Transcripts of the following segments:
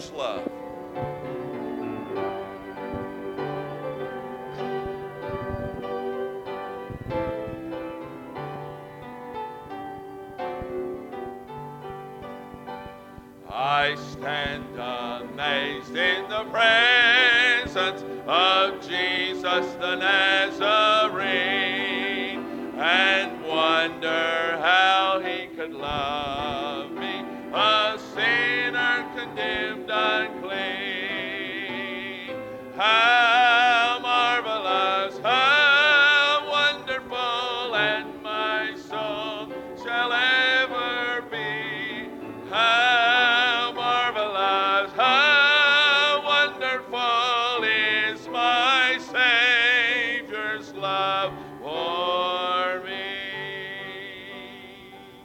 Father's love. I stand amazed in the presence of Jesus the Nazarene, and wonder how he could love me, a sinner condemned unclean. How marvelous, how wonderful, and my soul shall ever be. How marvelous, how wonderful is my Savior's love for me.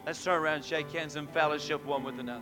Let's turn around, shake hands, and fellowship one with another.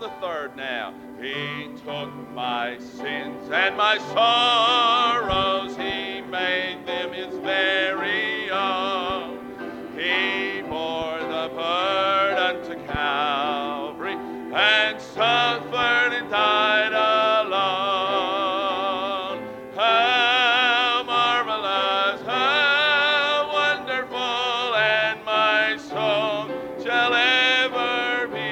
The third now. He took my sins and my sorrows. He made them his very own. He bore the burden to Calvary and suffered and died alone. How marvelous, how wonderful, and my soul shall ever be.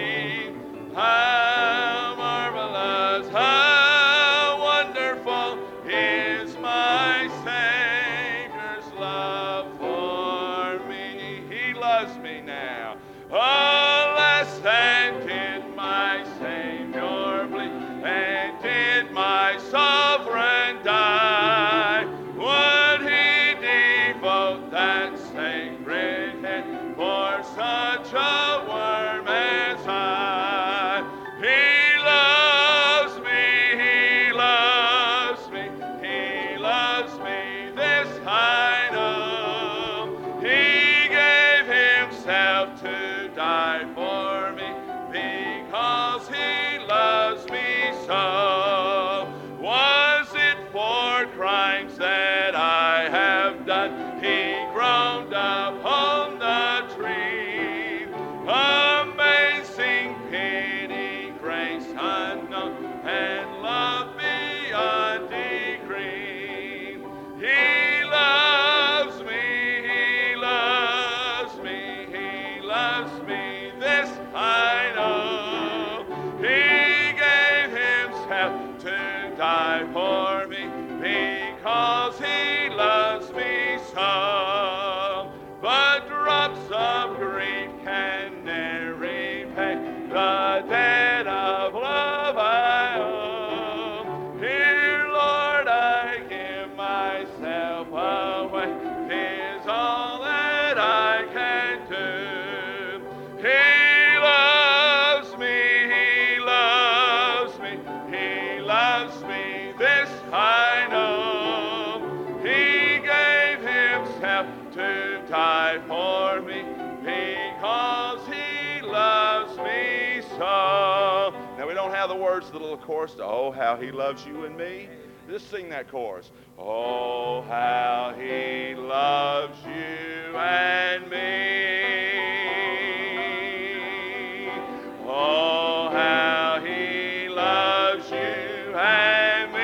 Die for me because he loves me so. The little chorus to "Oh, how he loves you and me." Just sing that chorus. Oh, how he loves you and me. Oh, how he loves you and me.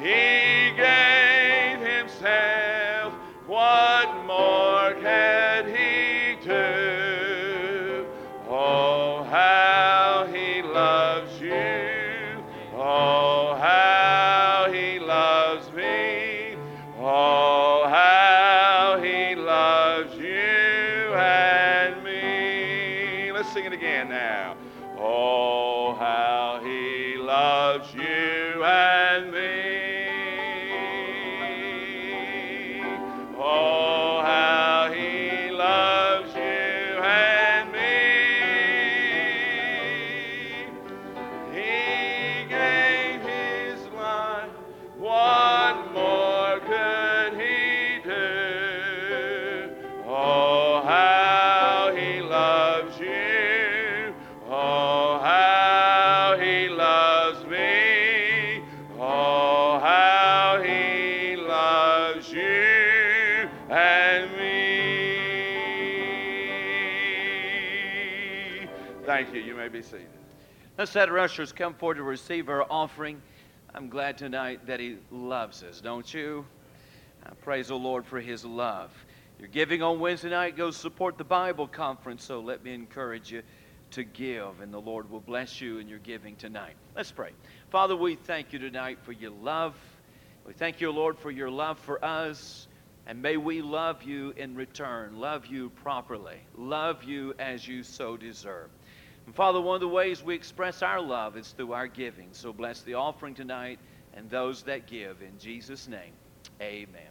He gave himself. What more can he do? Let's have the ushers come forward to receive our offering. I'm glad tonight that he loves us, don't you? I praise the Lord for his love. You're giving on Wednesday night. Go support the Bible conference, so let me encourage you to give, and the Lord will bless you in your giving tonight. Let's pray. Father, we thank you tonight for your love. We thank you, Lord, for your love for us, and may we love you in return, love you properly, love you as you so deserve. And Father, one of the ways we express our love is through our giving. So bless the offering tonight and those that give. In Jesus' name, amen.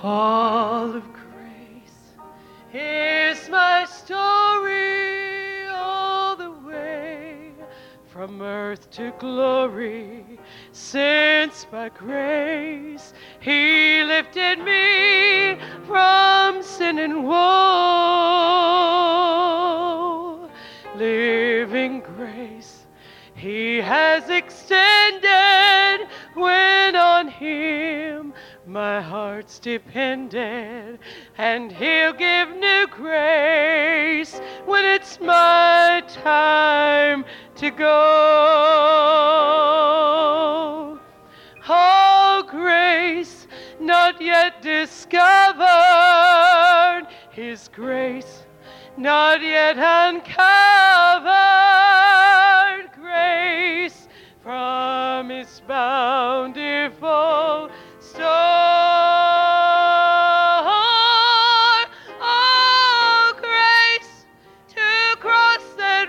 All of grace is my story, all the way from earth to glory, since by grace he lifted me from sin and woe. Living grace He has extended when on Him my heart's depended, and He'll give new grace when it's my time to go. Oh, grace not yet discovered, His grace not yet uncovered, grace from His bountiful store. Oh, grace to cross that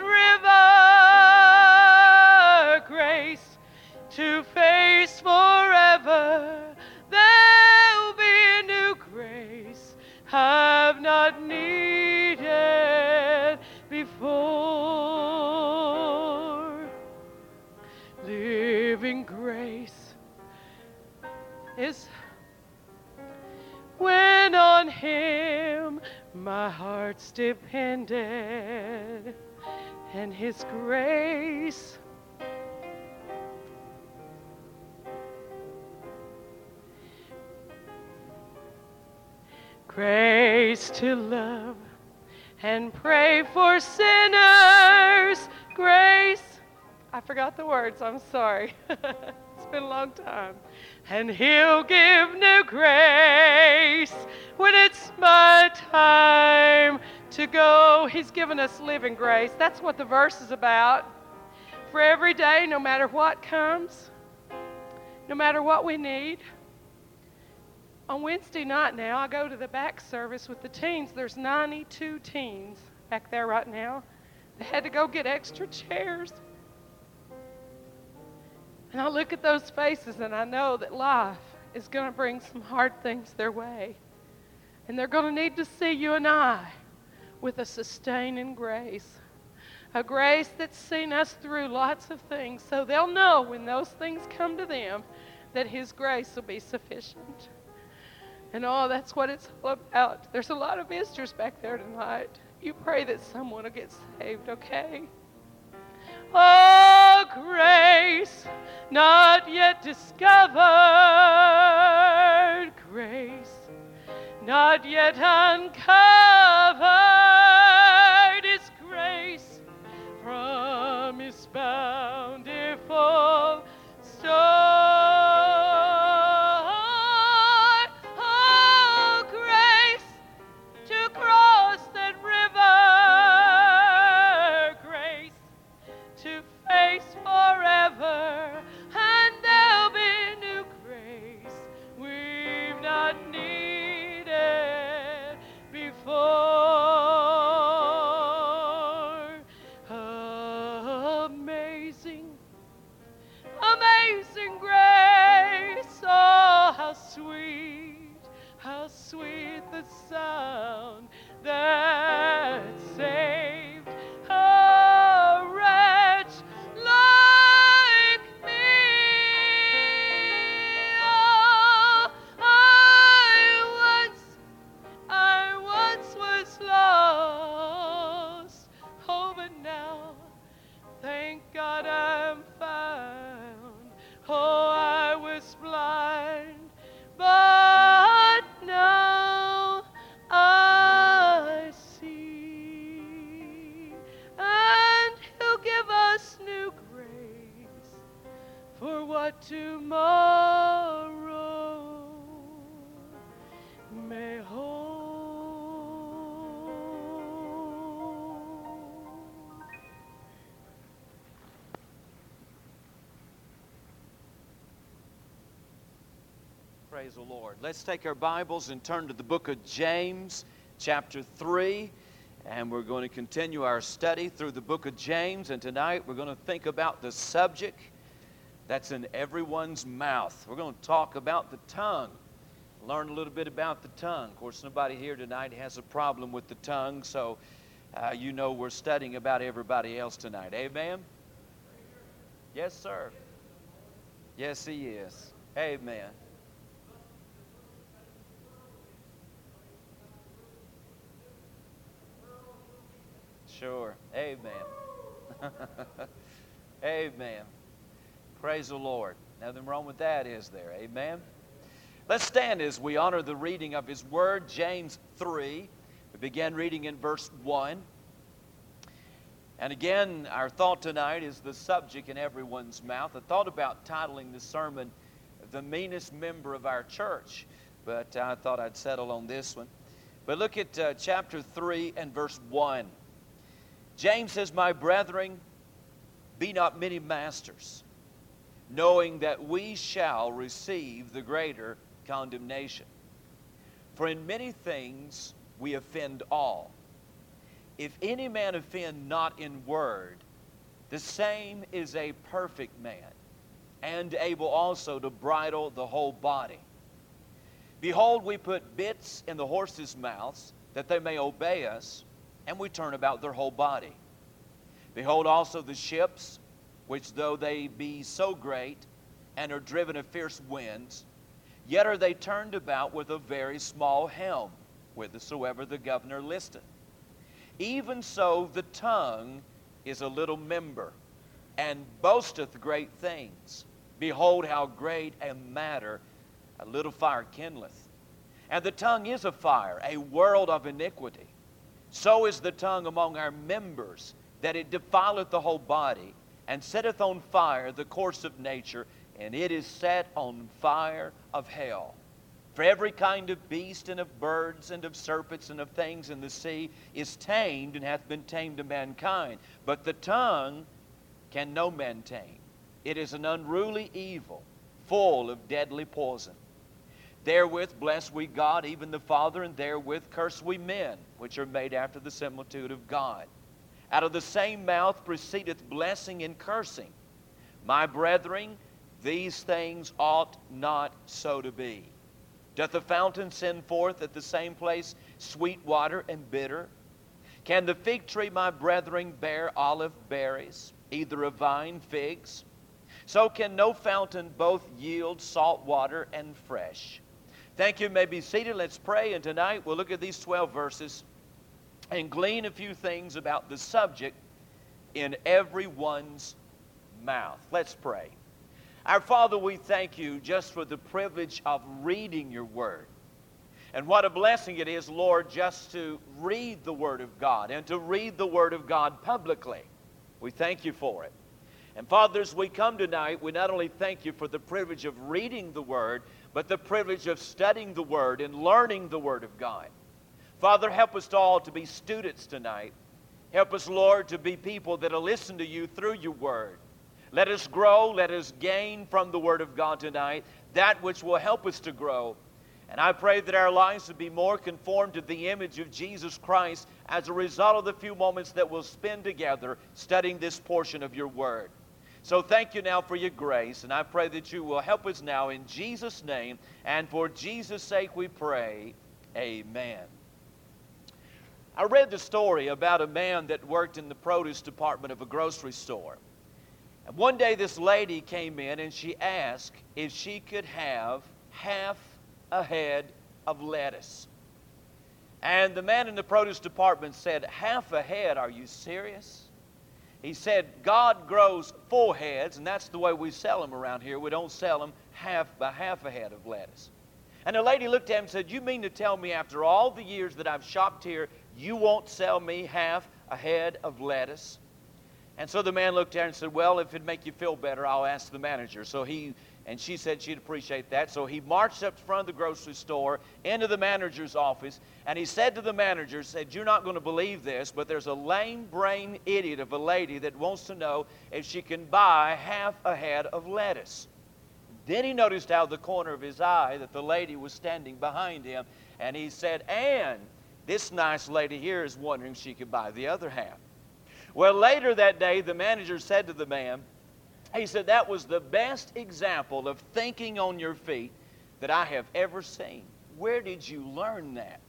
river, grace to face forever. There'll be a new grace I've not needed before. Living grace is when on Him my heart's depended, and His grace grace to love and pray for sinners. Grace, I forgot the words, I'm sorry. It's been a long time. And He'll give new grace when it's my time to go. He's given us living grace. That's what the verse is about. For every day, no matter what comes, no matter what we need. On Wednesday night now, I go to the back service with the teens. There's 92 teens back there right now. They had to go get extra chairs. And I look at those faces and I know that life is going to bring some hard things their way. And they're going to need to see you and I with a sustaining grace. A grace that's seen us through lots of things. So they'll know when those things come to them that His grace will be sufficient. And oh, that's what it's all about. There's a lot of visitors back there tonight. You pray that someone will get saved, okay? Oh, grace not yet discovered, grace not yet uncovered, is grace from His bountiful store. Praise the Lord. Let's take our Bibles and turn to the book of James, chapter 3. And we're going to continue our study through the book of James. And tonight we're going to think about the subject that's in everyone's mouth. We're going to talk about the tongue. Learn a little bit about the tongue. Of course, nobody here tonight has a problem with the tongue. So, you know we're studying about everybody else tonight. Amen? Yes, sir. Yes, He is. Amen. Sure. Amen. Amen. Praise the Lord. Nothing wrong with that, is there? Amen. Let's stand as we honor the reading of His Word, James 3. We began reading in verse 1. And again, our thought tonight is the subject in everyone's mouth. I thought about titling the sermon, The Meanest Member of Our Church, but I thought I'd settle on this one. But look at chapter 3 and verse 1. James says, My brethren, be not many masters, knowing that we shall receive the greater condemnation. For in many things we offend all. If any man offend not in word, the same is a perfect man, and able also to bridle the whole body. Behold, we put bits in the horses' mouths, that they may obey us, and we turn about their whole body. Behold also the ships, which though they be so great, and are driven of fierce winds, yet are they turned about with a very small helm, whithersoever the governor listeth. Even so the tongue is a little member, and boasteth great things. Behold how great a matter a little fire kindleth. And the tongue is a fire, a world of iniquity. So is the tongue among our members, that it defileth the whole body, and setteth on fire the course of nature, and it is set on fire of hell. For every kind of beast, and of birds, and of serpents, and of things in the sea is tamed, and hath been tamed of mankind. But the tongue can no man tame. It is an unruly evil, full of deadly poison. Therewith bless we God, even the Father, and therewith curse we men, which are made after the similitude of God. Out of the same mouth proceedeth blessing and cursing. My brethren, these things ought not so to be. Doth the fountain send forth at the same place sweet water and bitter? Can the fig tree, my brethren, bear olive berries, either a vine figs? So can no fountain both yield salt water and fresh. Thank you. You may be seated. Let's pray. And tonight we'll look at these 12 verses and glean a few things about the subject in everyone's mouth. Let's pray. Our Father, we thank you just for the privilege of reading your word. And what a blessing it is, Lord, just to read the word of God and to read the word of God publicly. We thank you for it. And Father, as we come tonight, we not only thank you for the privilege of reading the Word, but the privilege of studying the Word and learning the Word of God. Father, help us all to be students tonight. Help us, Lord, to be people that will listen to you through your Word. Let us grow, let us gain from the Word of God tonight that which will help us to grow. And I pray that our lives would be more conformed to the image of Jesus Christ as a result of the few moments that we'll spend together studying this portion of your Word. So thank you now for your grace, and I pray that you will help us now in Jesus' name, and for Jesus' sake we pray, amen. I read the story about a man that worked in the produce department of a grocery store. And one day this lady came in, and she asked if she could have half a head of lettuce. And the man in the produce department said, half a head, are you serious? He said, God grows full heads, and that's the way we sell them around here. We don't sell them half by half a head of lettuce. And the lady looked at him and said, you mean to tell me after all the years that I've shopped here, you won't sell me half a head of lettuce? And so the man looked at her and said, well, if it'd make you feel better, I'll ask the manager. And she said she'd appreciate that. So he marched up front of the grocery store into the manager's office, and he said to the manager, you're not going to believe this, but there's a lame-brained idiot of a lady that wants to know if she can buy half a head of lettuce. Then he noticed out of the corner of his eye that the lady was standing behind him, and he said, and this nice lady here is wondering if she could buy the other half. Well, later that day, the manager said to the man, he said, that was the best example of thinking on your feet that I have ever seen. Where did you learn that?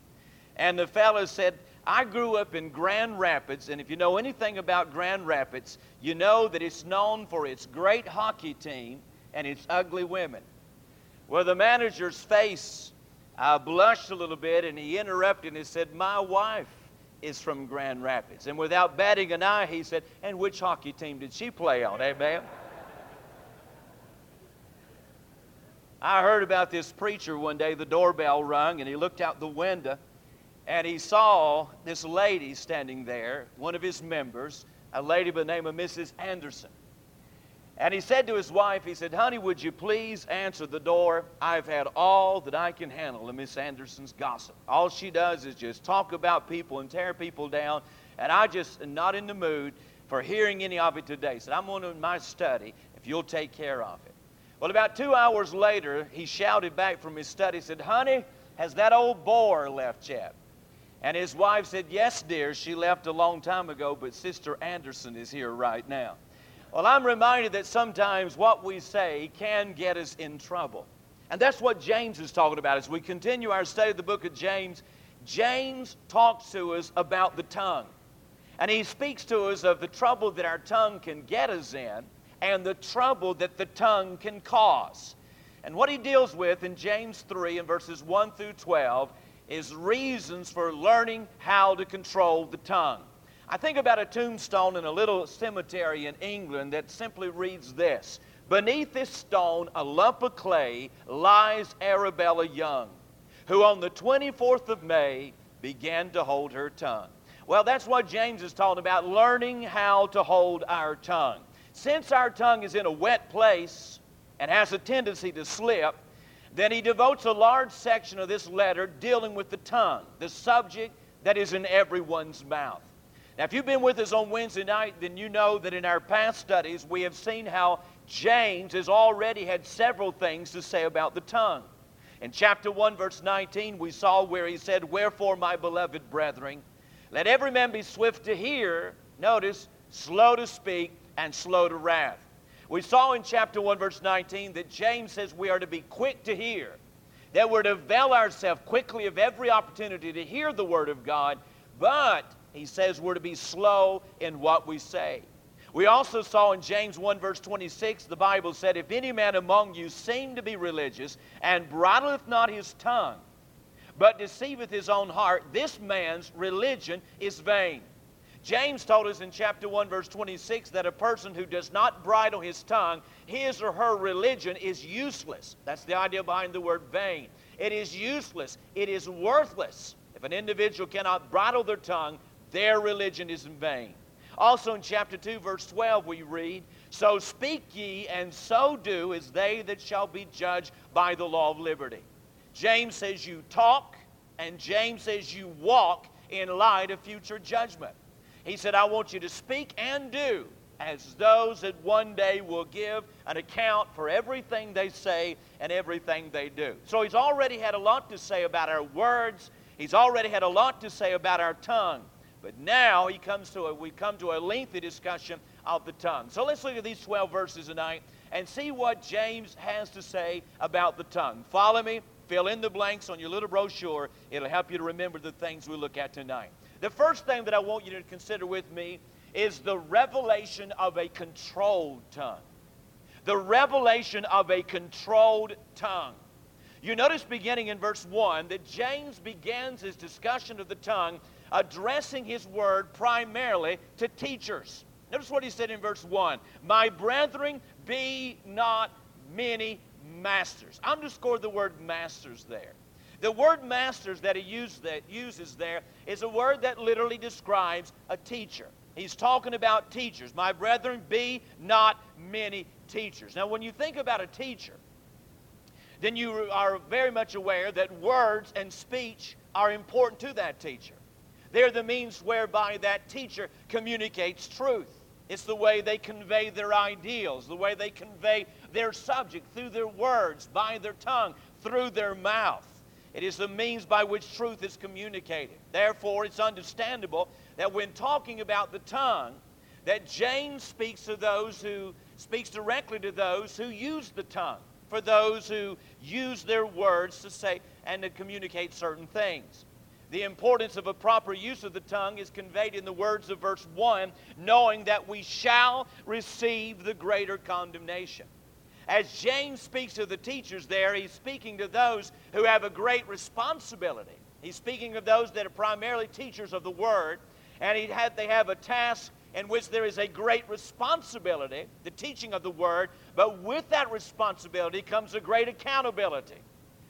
And the fellow said, I grew up in Grand Rapids, and if you know anything about Grand Rapids, you know that it's known for its great hockey team and its ugly women. Well, the manager's face blushed a little bit, and he interrupted and he said, my wife is from Grand Rapids. And without batting an eye, he said, and which hockey team did she play on? Amen. I heard about this preacher one day. The doorbell rung, and he looked out the window, and he saw this lady standing there, one of his members, a lady by the name of Mrs. Anderson. And he said to his wife, he said, honey, would you please answer the door? I've had all that I can handle of Miss Anderson's gossip. All she does is just talk about people and tear people down, and I just am not in the mood for hearing any of it today. So I'm going to my study if you'll take care of it. Well, about 2 hours later, he shouted back from his study, said, honey, has that old bore left yet? And his wife said, yes, dear, she left a long time ago, but Sister Anderson is here right now. Well, I'm reminded that sometimes what we say can get us in trouble. And that's what James is talking about. As we continue our study of the book of James, James talks to us about the tongue. And he speaks to us of the trouble that our tongue can get us in, and the trouble that the tongue can cause. And what he deals with in James 3 and verses 1 through 12 is reasons for learning how to control the tongue. I think about a tombstone in a little cemetery in England that simply reads this: beneath this stone, a lump of clay, lies Arabella Young, who on the 24th of May began to hold her tongue. Well, that's what James is talking about, learning how to hold our tongue. Since our tongue is in a wet place and has a tendency to slip, then he devotes a large section of this letter dealing with the tongue, the subject that is in everyone's mouth. Now, if you've been with us on Wednesday night, then you know that in our past studies, we have seen how James has already had several things to say about the tongue. In chapter 1, verse 19, we saw where he said, wherefore, my beloved brethren, let every man be swift to hear, notice, slow to speak, and slow to wrath. We saw in chapter 1, verse 19, that James says we are to be quick to hear, that we're to avail ourselves quickly of every opportunity to hear the Word of God, but he says we're to be slow in what we say. We also saw in James 1, verse 26, the Bible said, if any man among you seem to be religious, and bridleth not his tongue, but deceiveth his own heart, this man's religion is vain. James told us in chapter 1, verse 26, that a person who does not bridle his tongue, his or her religion is useless. That's the idea behind the word vain. It is useless. It is worthless. If an individual cannot bridle their tongue, their religion is in vain. Also in chapter 2, verse 12, we read, so speak ye, and so do, as they that shall be judged by the law of liberty. James says you talk, and James says you walk in light of future judgment. He said, I want you to speak and do as those that one day will give an account for everything they say and everything they do. So he's already had a lot to say about our words. He's already had a lot to say about our tongue. But now we come to a lengthy discussion of the tongue. So let's look at these 12 verses tonight and see what James has to say about the tongue. Follow me. Fill in the blanks on your little brochure. It'll help you to remember the things we look at tonight. The first thing that I want you to consider with me is the revelation of a controlled tongue. The revelation of a controlled tongue. You notice beginning in verse 1 that James begins his discussion of the tongue addressing his word primarily to teachers. Notice what he said in verse 1. My brethren, be not many masters. Underscore the word masters there. The word masters that he uses there is a word that literally describes a teacher. He's talking about teachers. My brethren, be not many teachers. Now, when you think about a teacher, then you are very much aware that words and speech are important to that teacher. They're the means whereby that teacher communicates truth. It's the way they convey their ideals, the way they convey their subject through their words, by their tongue, through their mouth. It is the means by which truth is communicated. Therefore, it's understandable that when talking about the tongue, that James speaks directly to those who use the tongue, for those who use their words to say and to communicate certain things. The importance of a proper use of the tongue is conveyed in the words of verse 1, knowing that we shall receive the greater condemnation. As James speaks to the teachers there, he's speaking to those who have a great responsibility. He's speaking of those that are primarily teachers of the Word, and they have a task in which there is a great responsibility, the teaching of the Word, but with that responsibility comes a great accountability.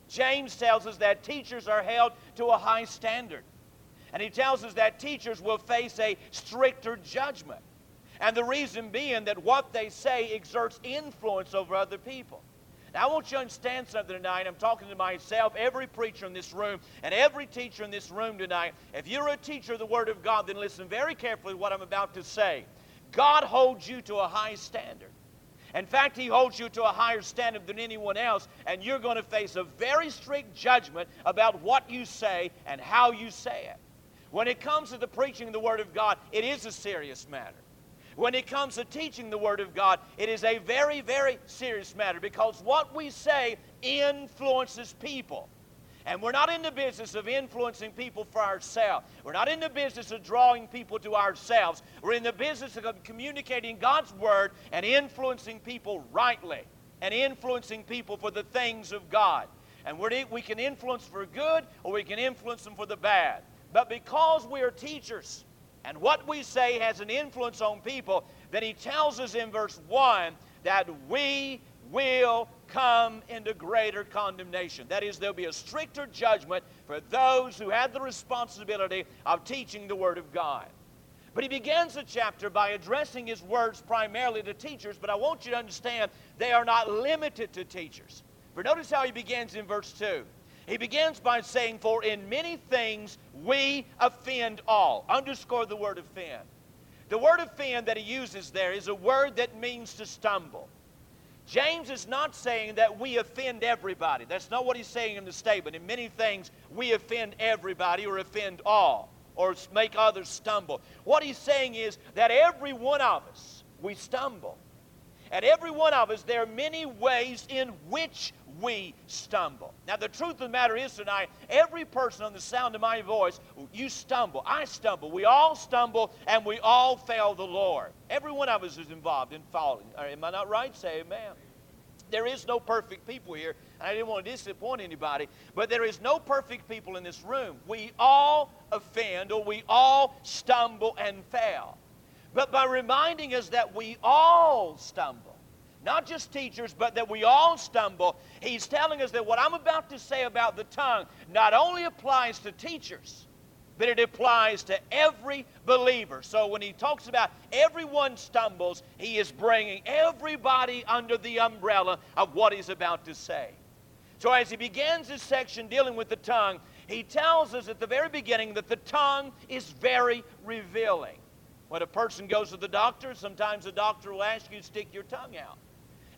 James tells us that teachers are held to a high standard, and he tells us that teachers will face a stricter judgment, and the reason being that what they say exerts influence over other people. Now, I want you to understand something tonight. I'm talking to myself, every preacher in this room, and every teacher in this room tonight. If you're a teacher of the Word of God, then listen very carefully to what I'm about to say. God holds you to a high standard. In fact, He holds you to a higher standard than anyone else, and you're going to face a very strict judgment about what you say and how you say it. When it comes to the preaching of the Word of God, it is a serious matter. When it comes to teaching the Word of God, it is a very, very serious matter, because what we say influences people. And we're not in the business of influencing people for ourselves. We're not in the business of drawing people to ourselves. We're in the business of communicating God's Word and influencing people rightly and influencing people for the things of God. And we can influence for good or we can influence them for the bad. But because we are teachers, and what we say has an influence on people, then he tells us in verse 1 that we will come into greater condemnation. That is, there'll be a stricter judgment for those who have the responsibility of teaching the Word of God. But he begins the chapter by addressing his words primarily to teachers, but I want you to understand they are not limited to teachers. For notice how he begins in verse 2. He begins by saying, "For in many things we offend all." Underscore the word offend. The word offend that he uses there is a word that means to stumble. James is not saying that we offend everybody. That's not what he's saying in the statement. In many things we offend everybody or offend all or make others stumble. What he's saying is that every one of us, we stumble. At every one of us, there are many ways in which we stumble. Now, the truth of the matter is tonight, every person on the sound of my voice, you stumble, I stumble, we all stumble, and we all fail the Lord. Every one of us is involved in falling. Am I not right? Say amen. There is no perfect people here, and I didn't want to disappoint anybody, but there is no perfect people in this room. We all offend, or we all stumble and fail. But by reminding us that we all stumble, not just teachers, but that we all stumble, he's telling us that what I'm about to say about the tongue not only applies to teachers, but it applies to every believer. So when he talks about everyone stumbles, he is bringing everybody under the umbrella of what he's about to say. So as he begins this section dealing with the tongue, he tells us at the very beginning that the tongue is very revealing. When a person goes to the doctor, sometimes the doctor will ask you to stick your tongue out.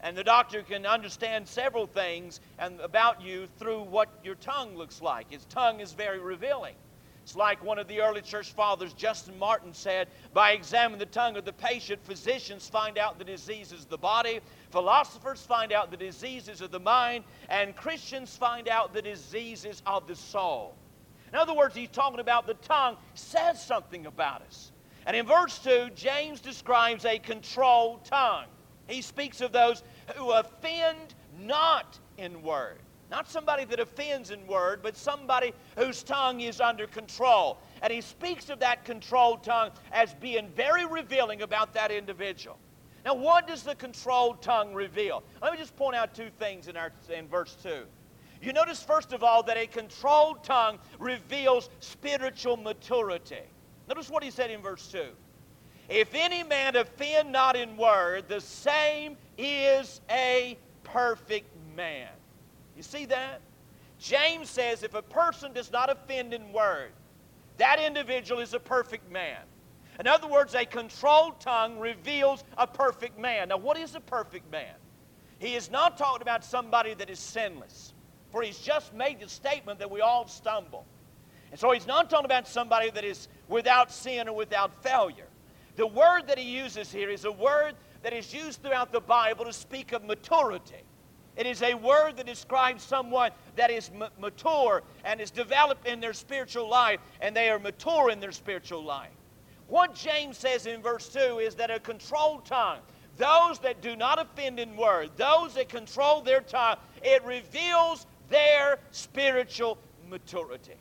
And the doctor can understand several things about you through what your tongue looks like. His tongue is very revealing. It's like one of the early church fathers, Justin Martin, said, "By examining the tongue of the patient, physicians find out the diseases of the body, philosophers find out the diseases of the mind, and Christians find out the diseases of the soul." In other words, he's talking about the tongue says something about us. And in verse 2, James describes a controlled tongue. He speaks of those who offend not in word. Not somebody that offends in word, but somebody whose tongue is under control. And he speaks of that controlled tongue as being very revealing about that individual. Now, what does the controlled tongue reveal? Let me just point out two things in verse 2. You notice, first of all, that a controlled tongue reveals spiritual maturity. Notice what he said in verse 2. "If any man offend not in word, the same is a perfect man." You see that? James says if a person does not offend in word, that individual is a perfect man. In other words, a controlled tongue reveals a perfect man. Now, what is a perfect man? He is not talking about somebody that is sinless, for he's just made the statement that we all stumble. And so he's not talking about somebody that is without sin or without failure. The word that he uses here is a word that is used throughout the Bible to speak of maturity. It is a word that describes someone that is mature and is developed in their spiritual life, and they are mature in their spiritual life. What James says in verse 2 is that a controlled tongue, those that do not offend in word, those that control their tongue, it reveals their spiritual maturity.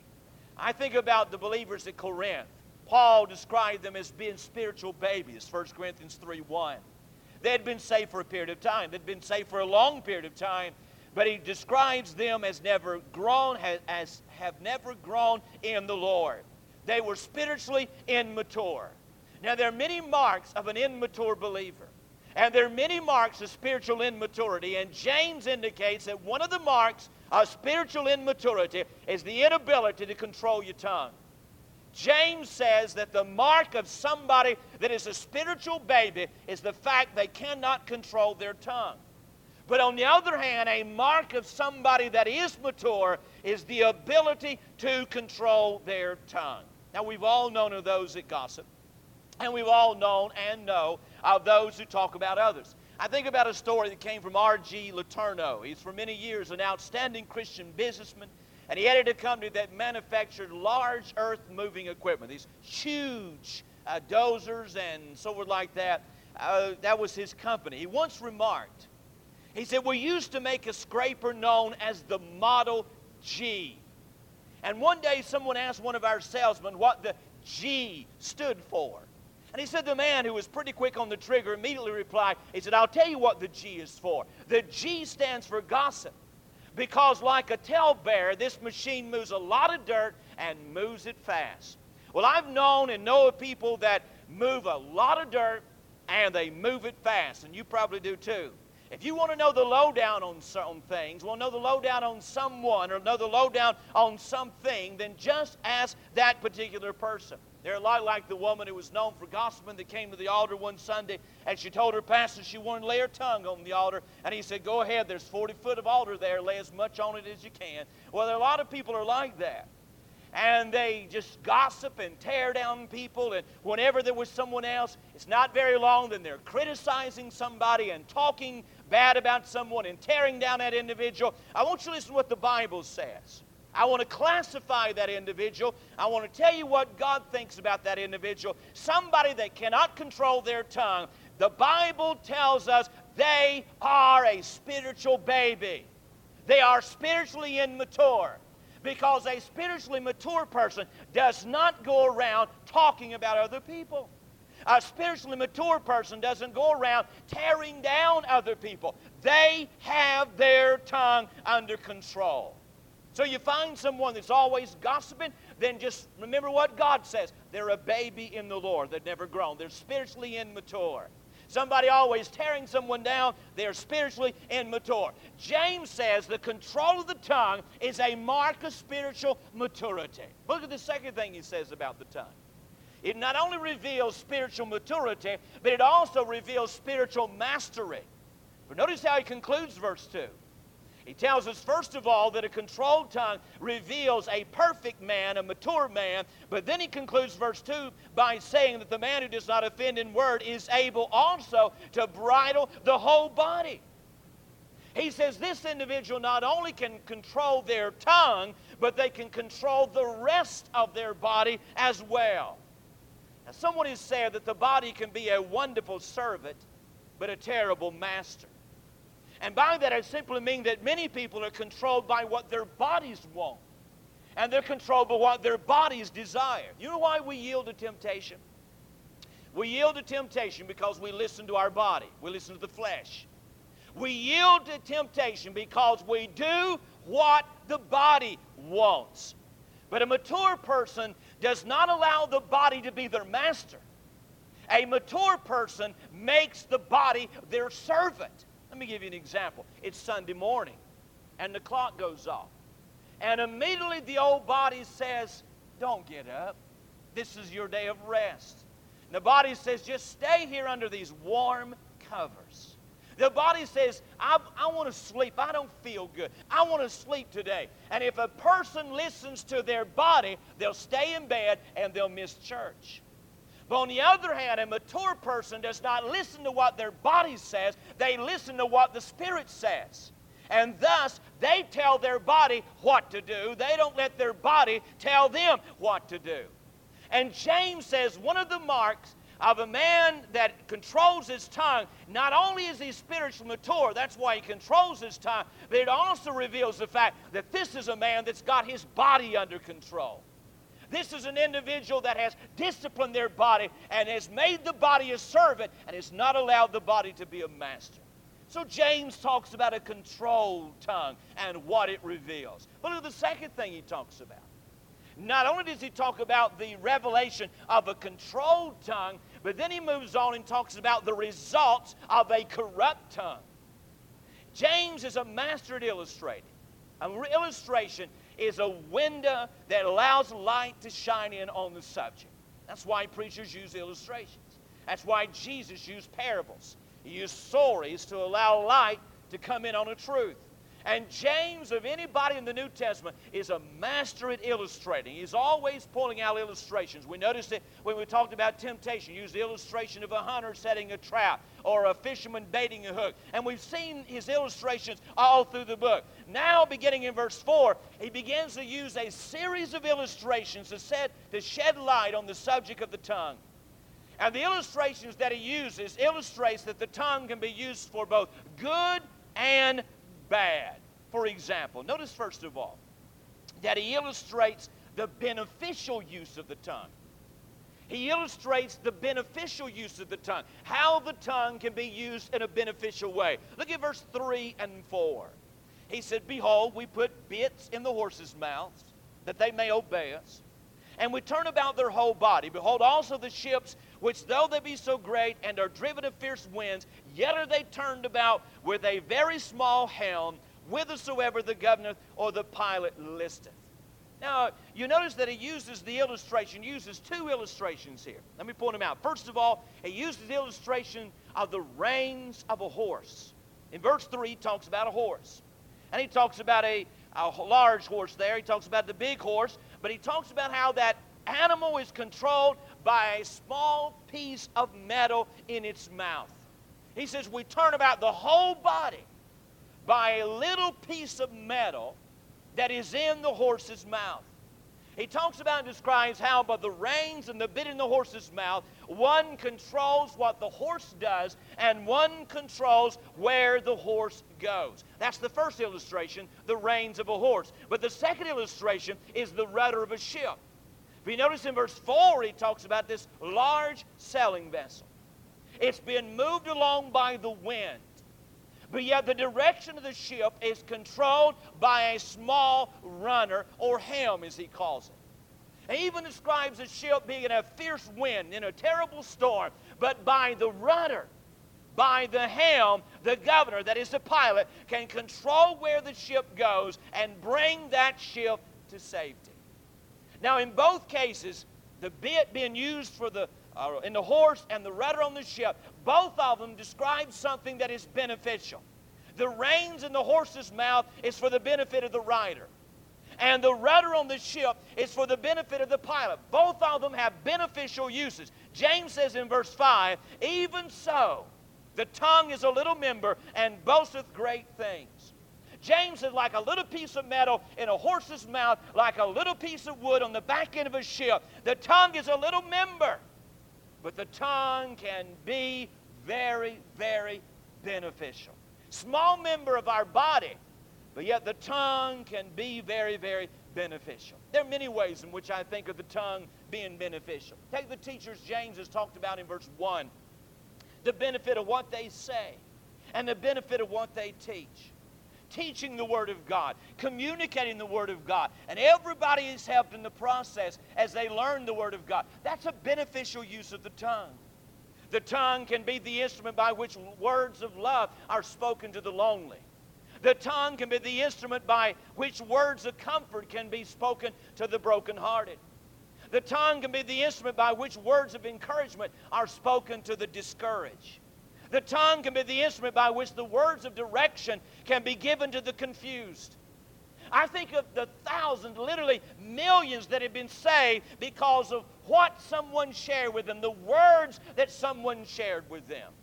I think about the believers at Corinth. Paul described them as being spiritual babies, 1 Corinthians 3:1. They had been saved for a period of time. They'd been saved for a long period of time, but he describes them as never grown, as have never grown in the Lord. They were spiritually immature. Now, there are many marks of an immature believer, and there are many marks of spiritual immaturity, and James indicates that one of the marks of spiritual immaturity is the inability to control your tongue. James says that the mark of somebody that is a spiritual baby is the fact they cannot control their tongue. But on the other hand, a mark of somebody that is mature is the ability to control their tongue. Now, we've all known of those that gossip, and we've all known and know of those who talk about others. I think about a story that came from R.G. Letourneau. He's for many years an outstanding Christian businessman, and he headed a company that manufactured large earth-moving equipment, these huge dozers and so forth like that. That was his company. He once remarked, he said, "We used to make a scraper known as the Model G. And one day someone asked one of our salesmen what the G stood for. And he said the man, who was pretty quick on the trigger, immediately replied, he said, 'I'll tell you what the G is for. The G stands for gossip. Because like a talebearer, this machine moves a lot of dirt and moves it fast.'" Well, I've known and know of people that move a lot of dirt and they move it fast, and you probably do too. If you want to know the lowdown on certain things, want to know the lowdown on someone or know the lowdown on something, then just ask that particular person. They're a lot like the woman who was known for gossiping that came to the altar one Sunday, and she told her pastor she wanted to lay her tongue on the altar. And he said, "Go ahead, there's 40 foot of altar there. Lay as much on it as you can." Well, there are a lot of people are like that. And they just gossip and tear down people. And whenever there was someone else, it's not very long, then they're criticizing somebody and talking bad about someone and tearing down that individual. I want you to listen to what the Bible says. I want to classify that individual. I want to tell you what God thinks about that individual. Somebody that cannot control their tongue. The Bible tells us they are a spiritual baby. They are spiritually immature. Because a spiritually mature person does not go around talking about other people. A spiritually mature person doesn't go around tearing down other people. They have their tongue under control. So you find someone that's always gossiping, then just remember what God says. They're a baby in the Lord. They've never grown. They're spiritually immature. Somebody always tearing someone down, they're spiritually immature. James says the control of the tongue is a mark of spiritual maturity. Look at the second thing he says about the tongue. It not only reveals spiritual maturity, but it also reveals spiritual mastery. But notice how he concludes verse 2. He tells us, first of all, that a controlled tongue reveals a perfect man, a mature man. But then he concludes verse 2 by saying that the man who does not offend in word is able also to bridle the whole body. He says this individual not only can control their tongue, but they can control the rest of their body as well. Now, someone has said that the body can be a wonderful servant, but a terrible master. And by that, I simply mean that many people are controlled by what their bodies want. And they're controlled by what their bodies desire. You know why we yield to temptation? We yield to temptation because we listen to our body. We listen to the flesh. We yield to temptation because we do what the body wants. But a mature person does not allow the body to be their master. A mature person makes the body their servant. Let me give you an example. It's Sunday morning, and the clock goes off. And immediately the old body says, "Don't get up. This is your day of rest." And the body says, "Just stay here under these warm covers." The body says, I want to sleep. I don't feel good. I want to sleep today. And if a person listens to their body, they'll stay in bed and they'll miss church. But on the other hand, a mature person does not listen to what their body says. They listen to what the Spirit says. And thus, they tell their body what to do. They don't let their body tell them what to do. And James says one of the marks of a man that controls his tongue, not only is he spiritually mature, that's why he controls his tongue, but it also reveals the fact that this is a man that's got his body under control. This is an individual that has disciplined their body and has made the body a servant and has not allowed the body to be a master. So James talks about a controlled tongue and what it reveals. But look at the second thing he talks about. Not only does he talk about the revelation of a controlled tongue, but then he moves on and talks about the results of a corrupt tongue. James is a master at illustrating. An illustration is a window that allows light to shine in on the subject. That's why preachers use illustrations. That's why Jesus used parables. He used stories to allow light to come in on a truth. And James, of anybody in the New Testament, is a master at illustrating. He's always pulling out illustrations. We noticed it when we talked about temptation. He used the illustration of a hunter setting a trap or a fisherman baiting a hook. And we've seen his illustrations all through the book. Now, beginning in verse 4, he begins to use a series of illustrations to shed light on the subject of the tongue. And the illustrations that he uses illustrates that the tongue can be used for both good and bad. For example, notice first of all that he illustrates the beneficial use of the tongue. He illustrates the beneficial use of the tongue, how the tongue can be used in a beneficial way. Look at verse 3 and 4. He said, "Behold, we put bits in the horses' mouths, that they may obey us, and we turn about their whole body. Behold, also the ships, which though they be so great and are driven of fierce winds, yet are they turned about with a very small helm, whithersoever the governor or the pilot listeth." Now, you notice that he uses the illustration, uses two illustrations here. Let me point them out. First of all, he uses the illustration of the reins of a horse. In verse 3, he talks about a horse. And he talks about a large horse there. He talks about the big horse. But he talks about how that animal is controlled by a small piece of metal in its mouth. He says, we turn about the whole body by a little piece of metal that is in the horse's mouth. He talks about and describes how by the reins and the bit in the horse's mouth, one controls what the horse does and one controls where the horse goes. That's the first illustration, the reins of a horse. But the second illustration is the rudder of a ship. If you notice in verse 4, he talks about this large sailing vessel. It's been moved along by the wind, but yet the direction of the ship is controlled by a small runner, or helm as he calls it. He even describes the ship being in a fierce wind, in a terrible storm, but by the rudder, by the helm, the governor, that is the pilot, can control where the ship goes and bring that ship to safety. Now, in both cases, the bit being used for in the horse and the rudder on the ship, both of them describe something that is beneficial. The reins in the horse's mouth is for the benefit of the rider, and the rudder on the ship is for the benefit of the pilot. Both of them have beneficial uses. James says in verse 5, "Even so, the tongue is a little member and boasteth great things." James is like a little piece of metal in a horse's mouth, like a little piece of wood on the back end of a ship. The tongue is a little member, but the tongue can be very, very beneficial. Small member of our body, but yet the tongue can be very, very beneficial. There are many ways in which I think of the tongue being beneficial. Take the teachers James has talked about in verse 1, the benefit of what they say and the benefit of what they teach. Teaching the Word of God, communicating the Word of God, and everybody is helped in the process as they learn the Word of God. That's a beneficial use of the tongue. The tongue can be the instrument by which words of love are spoken to the lonely. The tongue can be the instrument by which words of comfort can be spoken to the brokenhearted. The tongue can be the instrument by which words of encouragement are spoken to the discouraged. The tongue can be the instrument by which the words of direction can be given to the confused. I think of the thousands, literally millions, that have been saved because of what someone shared with them, the words that someone shared with them.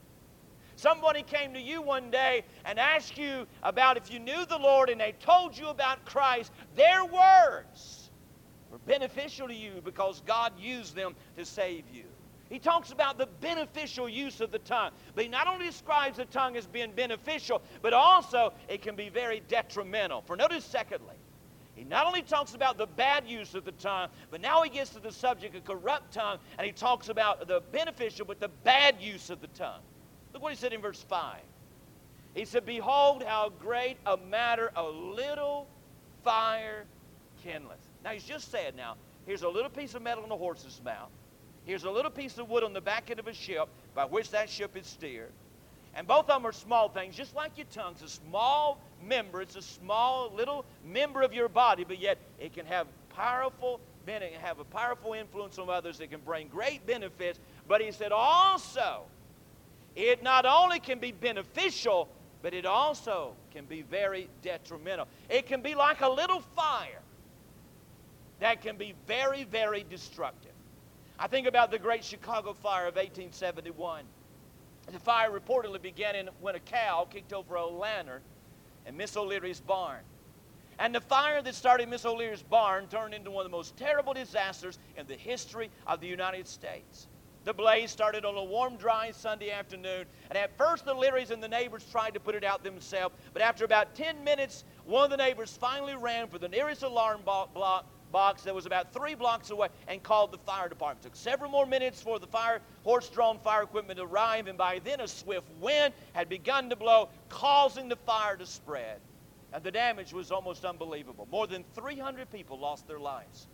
Somebody came to you one day and asked you about if you knew the Lord, and they told you about Christ. Their words were beneficial to you because God used them to save you. He talks about the beneficial use of the tongue. But he not only describes the tongue as being beneficial, but also it can be very detrimental. For notice, secondly, He not only talks about the bad use of the tongue, but now he gets to the subject of corrupt tongue, and he talks about the beneficial but the bad use of the tongue. Look what he said in verse 5. He said, "Behold how great a matter a little fire kindleth." Now he's just said, now, here's a little piece of metal in a horse's mouth. Here's a little piece of wood on the back end of a ship by which that ship is steered. And both of them are small things, just like your tongue's a small member. It's a small little member of your body, but yet it can have powerful benefit, have a powerful influence on others. It can bring great benefits. But he said also, it not only can be beneficial, but it also can be very detrimental. It can be like a little fire that can be very, very destructive. I think about the great Chicago fire of 1871. The fire reportedly began when a cow kicked over a lantern in Miss O'Leary's barn. And the fire that started Miss O'Leary's barn turned into one of the most terrible disasters in the history of the United States. The blaze started on a warm, dry Sunday afternoon, and at first the Learys and the neighbors tried to put it out themselves, but after about 10 minutes, one of the neighbors finally ran for the nearest alarm box that was about 3 blocks away and called the fire department. It took several more minutes for the horse-drawn fire equipment to arrive, and by then a swift wind had begun to blow, causing the fire to spread. And the damage was almost unbelievable. More than 300 people lost their lives.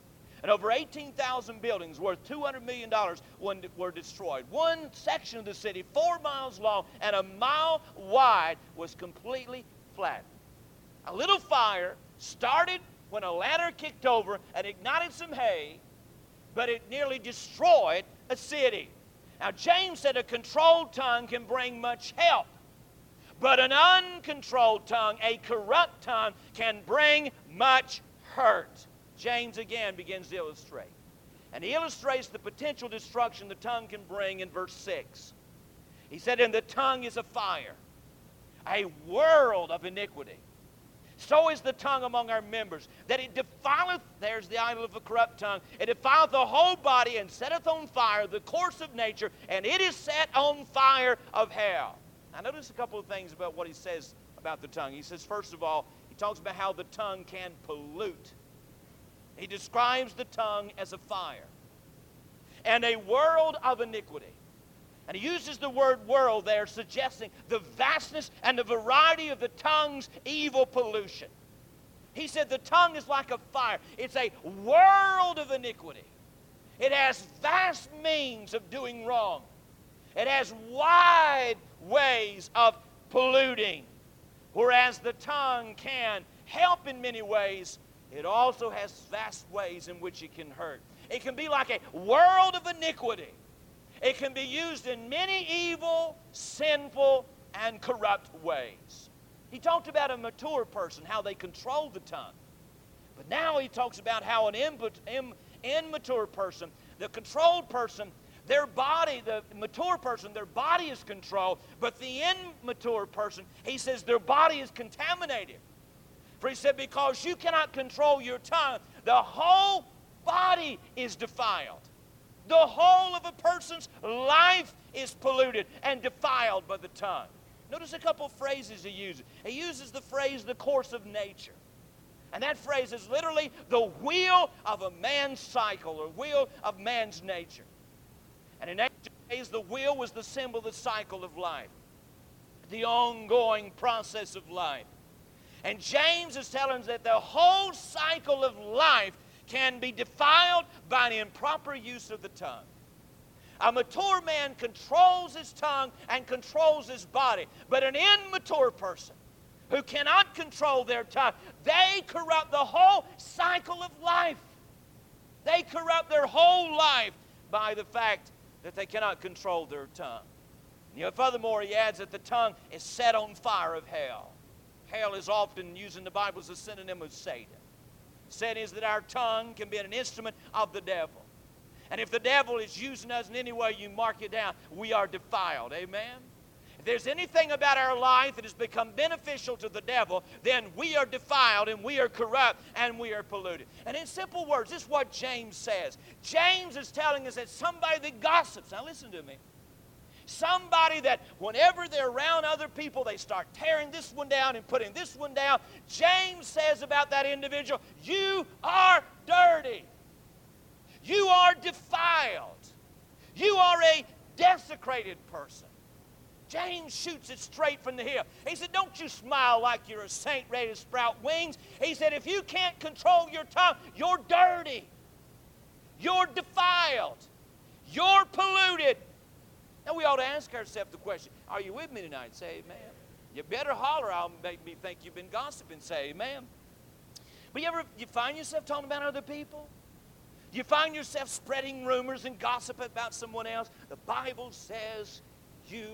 And over 18,000 buildings worth $200 million were destroyed. One section of the city, 4 miles long and 1 mile wide, was completely flattened. A little fire started when a lantern kicked over and ignited some hay, but it nearly destroyed a city. Now, James said a controlled tongue can bring much help, but an uncontrolled tongue, a corrupt tongue, can bring much hurt. James again begins to illustrate. And he illustrates the potential destruction the tongue can bring in verse 6. He said, "And the tongue is a fire, a world of iniquity. So is the tongue among our members, that it defileth," there's the idol of a corrupt tongue, "it defileth the whole body and setteth on fire the course of nature, and it is set on fire of hell." Now notice a couple of things about what he says about the tongue. He says, first of all, he talks about how the tongue can pollute. He describes the tongue as a fire and a world of iniquity. And he uses the word world there, suggesting the vastness and the variety of the tongue's evil pollution. He said the tongue is like a fire. It's a world of iniquity. It has vast means of doing wrong. It has wide ways of polluting. Whereas the tongue can help in many ways, it also has vast ways in which it can hurt. It can be like a world of iniquity. It can be used in many evil, sinful, and corrupt ways. He talked about a mature person, how they control the tongue. But now he talks about how an immature person, the controlled person, their body, the mature person, their body is controlled. But the immature person, he says, their body is contaminated. For he said, because you cannot control your tongue, the whole body is defiled. The whole of a person's life is polluted and defiled by the tongue. Notice a couple of phrases he uses. He uses the phrase, the course of nature. And that phrase is literally the wheel of a man's cycle, or wheel of man's nature. And in ancient days, the wheel was the symbol of the cycle of life, the ongoing process of life. And James is telling us that the whole cycle of life can be defiled by an improper use of the tongue. A mature man controls his tongue and controls his body, but an immature person who cannot control their tongue, they corrupt the whole cycle of life. They corrupt their whole life by the fact that they cannot control their tongue. Furthermore, he adds that the tongue is set on fire of hell. Hell is often used in the Bible as a synonym of Satan. Said is that our tongue can be an instrument of the devil. And if the devil is using us in any way, you mark it down, we are defiled. Amen? If there's anything about our life that has become beneficial to the devil, then we are defiled and we are corrupt and we are polluted. And in simple words, this is what James says. James is telling us that somebody that gossips, now listen to me, Somebody that whenever they're around other people, they start tearing this one down and putting this one down. James says about that individual, you are dirty. You are defiled. You are a desecrated person. James shoots it straight from the hip. He said, don't you smile like you're a saint ready to sprout wings. He said, if you can't control your tongue, you're dirty. You're defiled. You're polluted. Now we ought to ask ourselves the question, are you with me tonight? Say amen. You better holler, I'll make me think you've been gossiping. Say amen. But you find yourself talking about other people? You find yourself spreading rumors and gossip about someone else? The Bible says you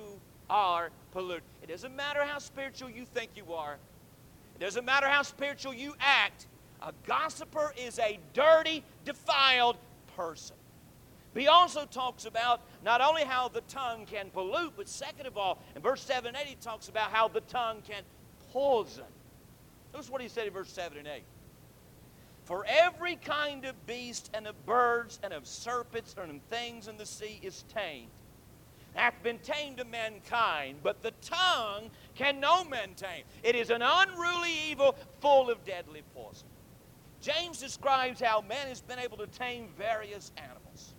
are polluted. It doesn't matter how spiritual you think you are. It doesn't matter how spiritual you act. A gossiper is a dirty, defiled person. But he also talks about not only how the tongue can pollute, but second of all, in verse 7 and 8, he talks about how the tongue can poison. Notice what he said in verse 7 and 8. For every kind of beast and of birds and of serpents and of things in the sea is tamed. Hath been tamed to mankind, but the tongue can no man tame. It is an unruly evil full of deadly poison. James describes how man has been able to tame various animals.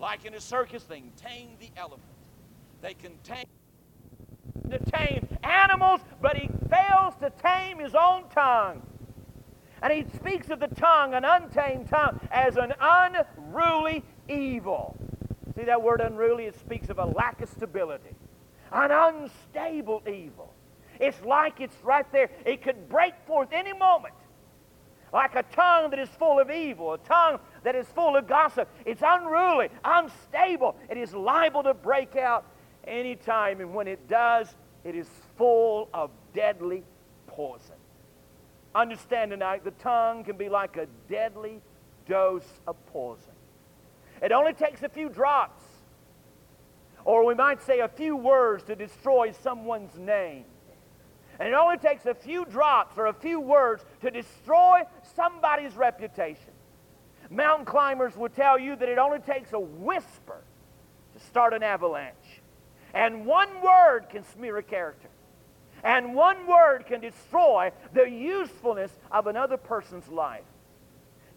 Like in a circus, they can tame the elephant. They can tame animals, but he fails to tame his own tongue. And he speaks of the tongue, an untamed tongue, as an unruly evil. See that word unruly? It speaks of a lack of stability, an unstable evil. It's like it's right there. It could break forth any moment. Like a tongue that is full of evil, a tongue that is full of gossip. It's unruly, unstable. It is liable to break out any time. And when it does, it is full of deadly poison. Understand tonight, the tongue can be like a deadly dose of poison. It only takes a few drops, or we might say a few words to destroy someone's name. And it only takes a few drops or a few words to destroy somebody's reputation. Mountain climbers will tell you that it only takes a whisper to start an avalanche. And one word can smear a character. And one word can destroy the usefulness of another person's life.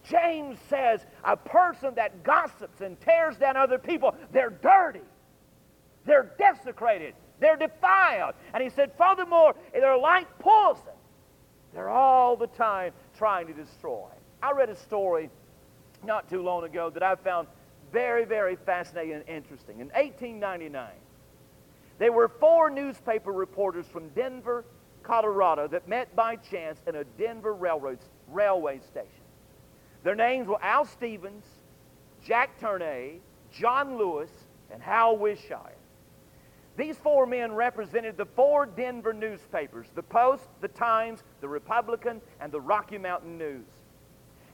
James says a person that gossips and tears down other people, they're dirty, they're desecrated, they're defiled. And he said, furthermore, they're like poison. They're all the time trying to destroy. I read a story not too long ago that I found very, very fascinating and interesting. In 1899, there were four newspaper reporters from Denver, Colorado, that met by chance in a Denver railway station. Their names were Al Stevens, Jack Ternay, John Lewis, and Hal Wishshire. These four men represented the four Denver newspapers, the Post, the Times, the Republican, and the Rocky Mountain News.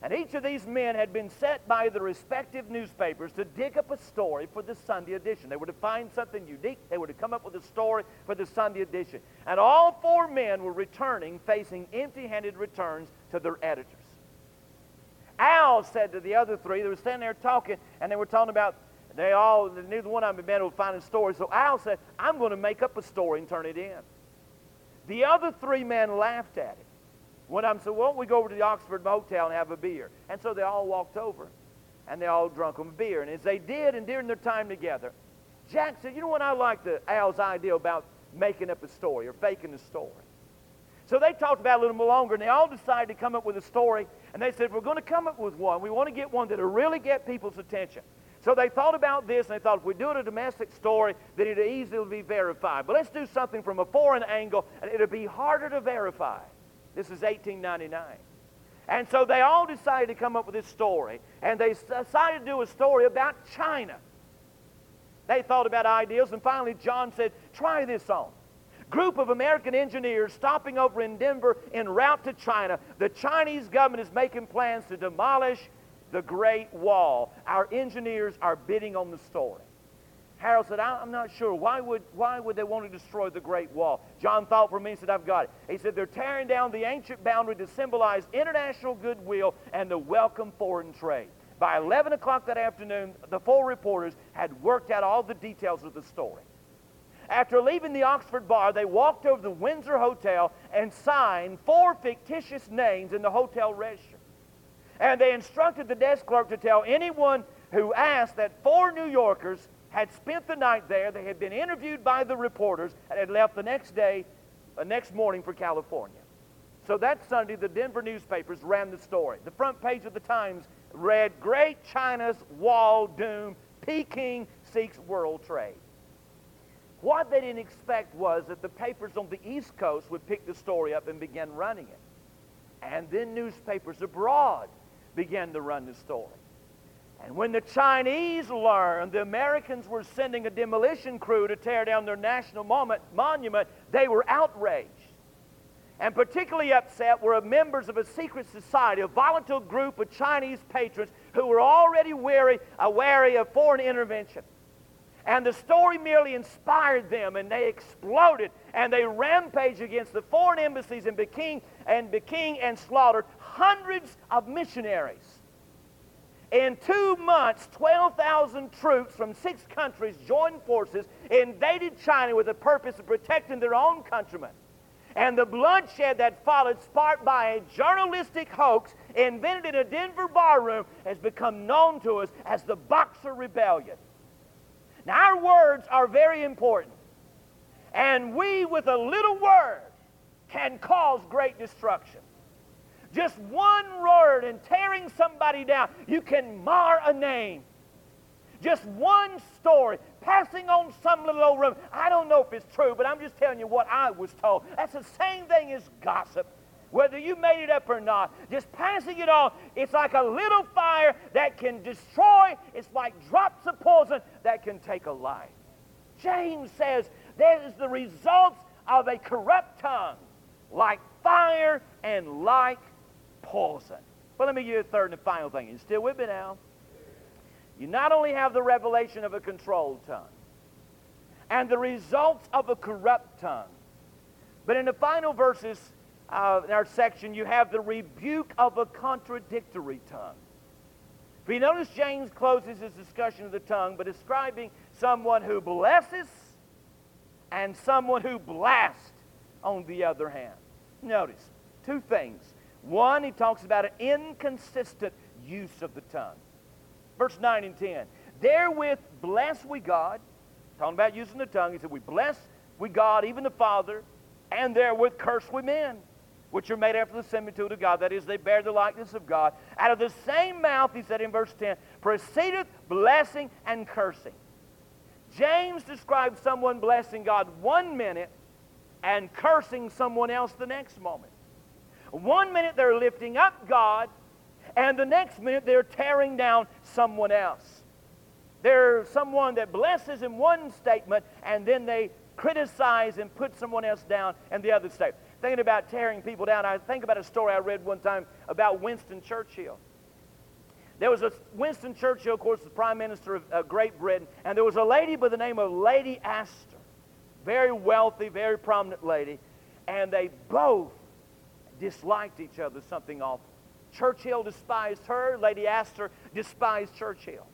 And each of these men had been set by the respective newspapers to dig up a story for the Sunday edition. They were to find something unique. They were to come up with a story for the Sunday edition. And all four men were returning, facing empty-handed returns to their editors. Al said to the other three, they were standing there talking, and they were talking about, neither one of them had been able to find a story. So Al said, I'm going to make up a story and turn it in. The other three men laughed at it. One of them said, well, why don't we go over to the Oxford Motel and have a beer? And so they all walked over, and they all drank them a beer. And as they did, and during their time together, Jack said, you know what, I like Al's idea about making up a story or faking a story. So they talked about it a little more longer, and they all decided to come up with a story. And they said, if we're going to come up with one, we want to get one that will really get people's attention. So they thought about this, and they thought, if we do it a domestic story, that it'll easily be verified. But let's do something from a foreign angle, and it'll be harder to verify. This is 1899. And so they all decided to come up with this story. And they decided to do a story about China. They thought about ideas. And finally, John said, try this on. Group of American engineers stopping over in Denver en route to China. The Chinese government is making plans to demolish the Great Wall. Our engineers are bidding on the story. Harold said, I'm not sure. Why would they want to destroy the Great Wall? John thought for me and said, I've got it. He said, they're tearing down the ancient boundary to symbolize international goodwill and to welcome foreign trade. By 11 o'clock that afternoon, the four reporters had worked out all the details of the story. After leaving the Oxford Bar, they walked over to the Windsor Hotel and signed 4 fictitious names in the hotel register. And they instructed the desk clerk to tell anyone who asked that 4 New Yorkers had spent the night there, they had been interviewed by the reporters, and had left the next morning for California. So that Sunday, the Denver newspapers ran the story. The front page of the Times read, "Great China's Wall Doom, Peking Seeks World Trade." What they didn't expect was that the papers on the East Coast would pick the story up and begin running it. And then newspapers abroad began to run the story. And when the Chinese learned the Americans were sending a demolition crew to tear down their national monument, they were outraged. And particularly upset were members of a secret society, a volatile group of Chinese patrons who were already wary of foreign intervention. And the story merely inspired them, and they exploded, and they rampaged against the foreign embassies in Peking and slaughtered hundreds of missionaries. In 2 months, 12,000 troops from 6 countries joined forces, invaded China with the purpose of protecting their own countrymen. And the bloodshed that followed, sparked by a journalistic hoax invented in a Denver barroom, has become known to us as the Boxer Rebellion. Now, our words are very important. And we, with a little word, can cause great destruction. Just one word and tearing somebody down, you can mar a name. Just one story, passing on some little old rumor. I don't know if it's true, but I'm just telling you what I was told. That's the same thing as gossip, whether you made it up or not. Just passing it on, it's like a little fire that can destroy. It's like drops of poison that can take a life. James says, "That is the results of a corrupt tongue, like fire and like poison." Well, let me give you a third and final thing. You still with me now? You not only have the revelation of a controlled tongue and the results of a corrupt tongue, but in the final verses in our section, you have the rebuke of a contradictory tongue. If you notice, James closes his discussion of the tongue by describing someone who blesses and someone who blasts on the other hand. Notice two things. One, he talks about an inconsistent use of the tongue. Verse 9 and 10, "Therewith bless we God," talking about using the tongue, he said, "We bless we God, even the Father, and therewith curse we men, which are made after the similitude of God," that is, they bear the likeness of God. "Out of the same mouth," he said in verse 10, "proceedeth blessing and cursing." James describes someone blessing God one minute and cursing someone else the next moment. One minute they're lifting up God, and the next minute, they're tearing down someone else. There's someone that blesses in one statement, and then they criticize and put someone else down in the other statement. Thinking about tearing people down, I think about a story I read one time about Winston Churchill. There was a Winston Churchill, of course, the Prime Minister of Great Britain, and there was a lady by the name of Lady Astor, very wealthy, very prominent lady, and they both disliked each other, something awful. Churchill despised her, Lady Astor despised Churchill.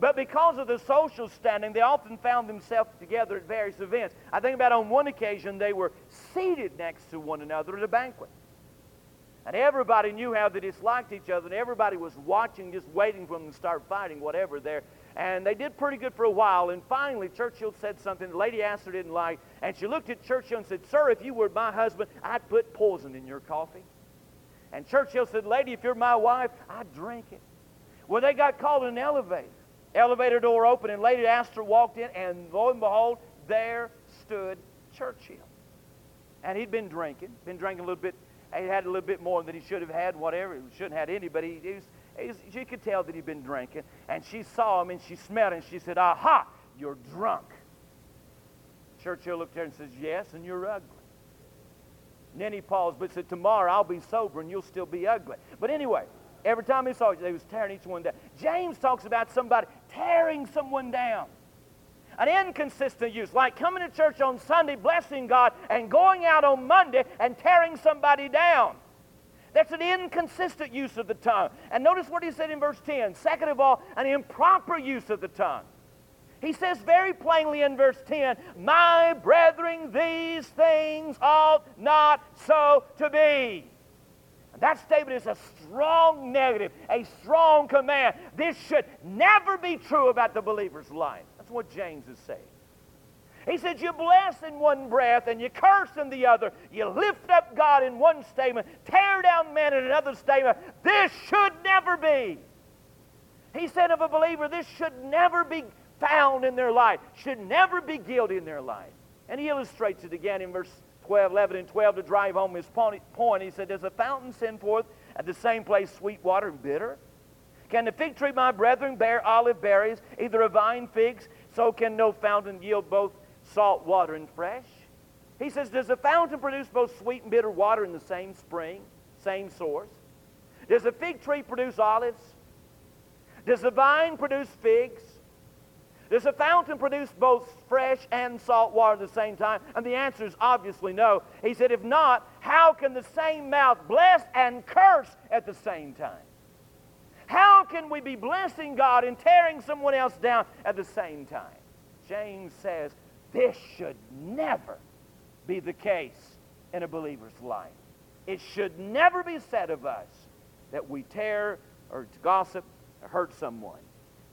But because of their social standing, they often found themselves together at various events. I think about on one occasion, they were seated next to one another at a banquet. And everybody knew how they disliked each other, and everybody was watching, just waiting for them to start fighting, whatever there. And they did pretty good for a while, and finally Churchill said something that Lady Astor didn't like, and she looked at Churchill and said, "Sir, if you were my husband, I'd put poison in your coffee." And Churchill said, "Lady, if you're my wife, I drink it." Well, they got caught in an elevator. Elevator door opened, and Lady Astor walked in, and lo and behold, there stood Churchill. And he'd been drinking a little bit. He had a little bit more than he should have had, whatever. He shouldn't have had any, but she could tell that he'd been drinking. And she saw him, and she smelled him, and she said, "Aha, you're drunk." Churchill looked at her and says, "Yes, and you're ugly." And then he paused, but said, "Tomorrow I'll be sober and you'll still be ugly." But anyway, every time he saw you, they was tearing each one down. James talks about somebody tearing someone down. An inconsistent use, like coming to church on Sunday, blessing God, and going out on Monday and tearing somebody down. That's an inconsistent use of the tongue. And notice what he said in verse 10. Second of all, an improper use of the tongue. He says very plainly in verse 10, my brethren, these things ought not so to be. That statement is a strong negative, a strong command. This should never be true about the believer's life. That's what James is saying. He said, you bless in one breath and you curse in the other. You lift up God in one statement, tear down man in another statement. This should never be. He said of a believer, this should never be found in their life, should never be guilty in their life. And he illustrates it again in verse 12, 11 and 12 to drive home his point. He said, does the fountain send forth at the same place sweet water and bitter? Can the fig tree, my brethren, bear olive berries, either of vine figs? So can no fountain yield both salt water and fresh? He says, does the fountain produce both sweet and bitter water in the same spring, same source? Does the fig tree produce olives? Does the vine produce figs? Does the fountain produce both fresh and salt water at the same time? And the answer is obviously no. He said, if not, how can the same mouth bless and curse at the same time? How can we be blessing God and tearing someone else down at the same time? James says this should never be the case in a believer's life. It should never be said of us that we tear or gossip or hurt someone.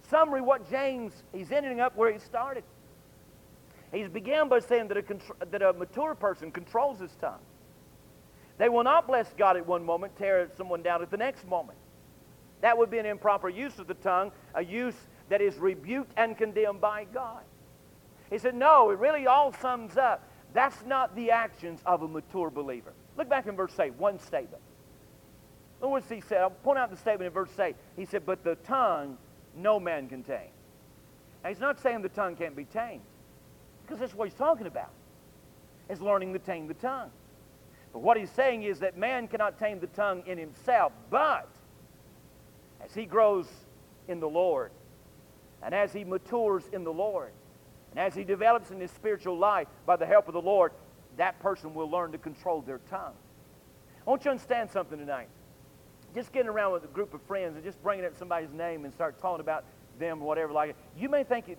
Summary, what James, he's ending up where he started. He's began by saying that a mature person controls his tongue. They will not bless God at one moment, tear someone down at the next moment. That would be an improper use of the tongue, a use that is rebuked and condemned by God. He said, no, it really all sums up. That's not the actions of a mature believer. Look back in verse 8, one statement. Look what he said. I'll point out the statement in verse 8. He said, but the tongue no man can tame. Now, he's not saying the tongue can't be tamed, because that's what he's talking about, is learning to tame the tongue. But what he's saying is that man cannot tame the tongue in himself, but as he grows in the Lord, and as he matures in the Lord, and as he develops in his spiritual life by the help of the Lord, that person will learn to control their tongue. I want you to understand something tonight. Just getting around with a group of friends and just bringing up somebody's name and start talking about them or whatever like that, you may take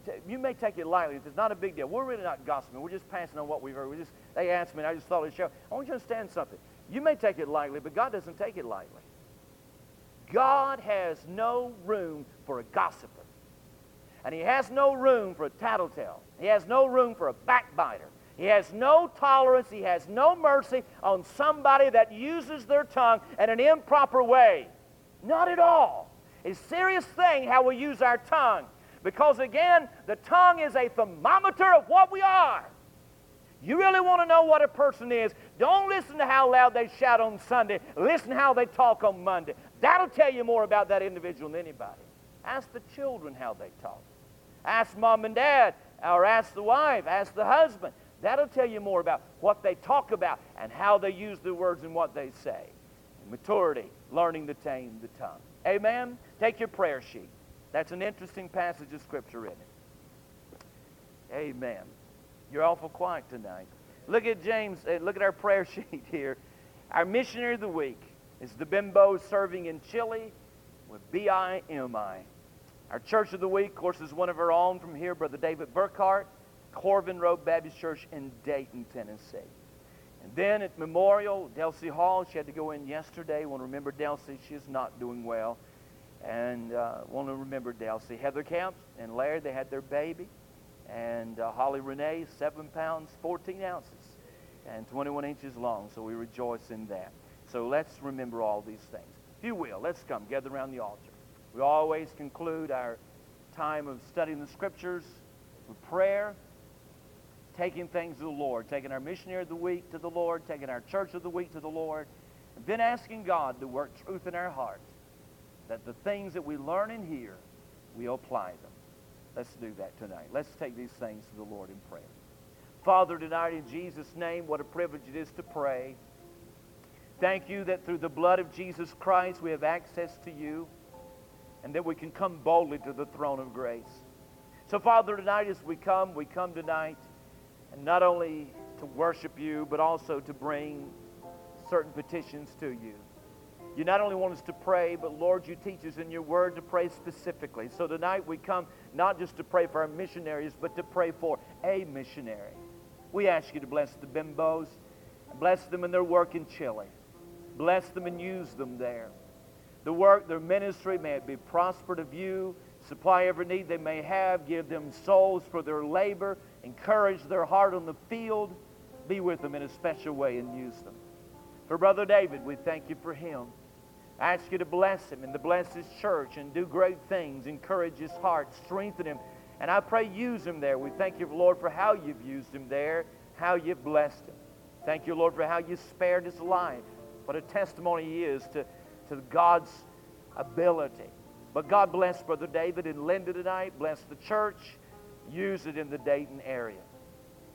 it lightly. It's not a big deal. We're really not gossiping. We're just passing on what we've heard. They asked me, and I just thought it'd show. I want you to understand something. You may take it lightly, but God doesn't take it lightly. God has no room for a gossiper. And he has no room for a tattletale. He has no room for a backbiter. He has no tolerance. He has no mercy on somebody that uses their tongue in an improper way. Not at all. It's a serious thing how we use our tongue. Because again, the tongue is a thermometer of what we are. You really want to know what a person is, don't listen to how loud they shout on Sunday. Listen to how they talk on Monday. That'll tell you more about that individual than anybody. Ask the children how they talk. Ask mom and dad, or ask the wife, ask the husband. That'll tell you more about what they talk about and how they use their words and what they say. Maturity, learning to tame the tongue. Amen? Take your prayer sheet. That's an interesting passage of Scripture in it. Amen. You're awful quiet tonight. Look at James, look at our prayer sheet here. Our missionary of the week is the Bimbo serving in Chile with BIMI. Our church of the week, of course, is one of our own from here, Brother David Burkhart, Corvin Road Baptist Church in Dayton, Tennessee. And then at Memorial, Delcy Hall, she had to go in yesterday. I want to remember Delcy. She's not doing well. And I want to remember Delcy. Heather Camps and Larry, they had their baby. And Holly Renee, 7 pounds, 14 ounces, and 21 inches long. So we rejoice in that. So let's remember all these things. If you will, let's come gather around the altar. We always conclude our time of studying the Scriptures with prayer, taking things to the Lord, taking our missionary of the week to the Lord, taking our church of the week to the Lord, and then asking God to work truth in our heart, that the things that we learn and hear, we apply them. Let's do that tonight. Let's take these things to the Lord in prayer. Father, tonight in Jesus' name, what a privilege it is to pray. Thank you that through the blood of Jesus Christ we have access to you and that we can come boldly to the throne of grace. So, Father, tonight as we come tonight and not only to worship you but also to bring certain petitions to you. You not only want us to pray, but Lord, you teach us in your word to pray specifically. So tonight we come not just to pray for our missionaries, but to pray for a missionary. We ask you to bless the bimbos, bless them in their work in Chile. Bless them and use them there. The work, their ministry, may it be prospered of you. Supply every need they may have. Give them souls for their labor. Encourage their heart on the field. Be with them in a special way and use them. For Brother David, we thank you for him. I ask you to bless him and to bless his church and do great things. Encourage his heart, strengthen him, and I pray use him there. We thank you, Lord, for how you've used him there, how you've blessed him. Thank you, Lord, for how you spared his life. What a testimony he is to God's ability. But God bless Brother David and Linda tonight. Bless the church. Use it in the Dayton area.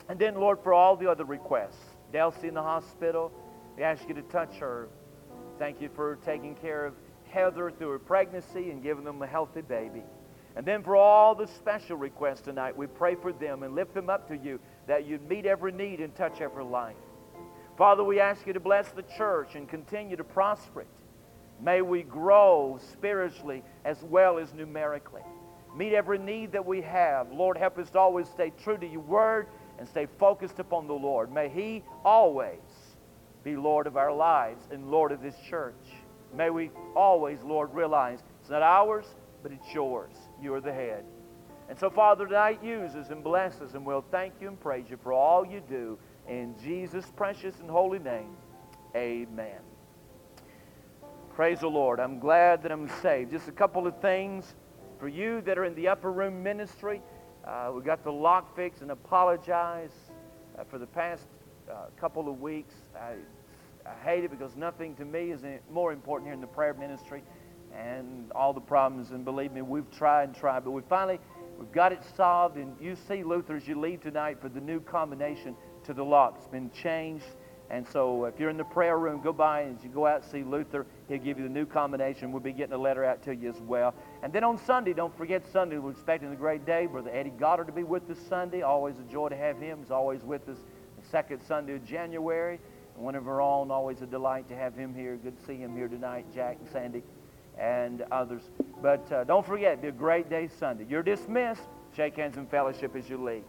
And then, Lord, for all the other requests. Delcy in the hospital, we ask you to touch her. Thank you for taking care of Heather through her pregnancy and giving them a healthy baby. And then for all the special requests tonight, we pray for them and lift them up to you, that you'd meet every need and touch every life. Father, we ask you to bless the church and continue to prosper it. May we grow spiritually as well as numerically. Meet every need that we have. Lord, help us to always stay true to your word and stay focused upon the Lord. May he always be Lord of our lives and Lord of this church. May we always, Lord, realize it's not ours, but it's yours. You are the head. And so, Father, tonight use us and bless us, and we'll thank you and praise you for all you do. In Jesus' precious and holy name, amen. Praise the Lord. I'm glad that I'm saved. Just a couple of things for you that are in the upper room ministry. We got the lock fixed, and apologize for the past couple of weeks. I hate it because nothing to me is more important here in the prayer ministry and all the problems. And believe me, we've tried, but we've got it solved. And you see, Luther, as you leave tonight for the new combination to the lock. It's been changed. And so if you're in the prayer room, go by, and as you go out, see Luther. He'll give you the new combination. We'll be getting a letter out to you as well. And then on Sunday, don't forget Sunday. We're expecting a great day. Brother Eddie Goddard to be with us Sunday. Always a joy to have him. He's always with us the second Sunday of January. And one of our own, always a delight to have him here. Good to see him here tonight, Jack and Sandy and others. But don't forget, it'll be a great day Sunday. You're dismissed. Shake hands in fellowship as you leave.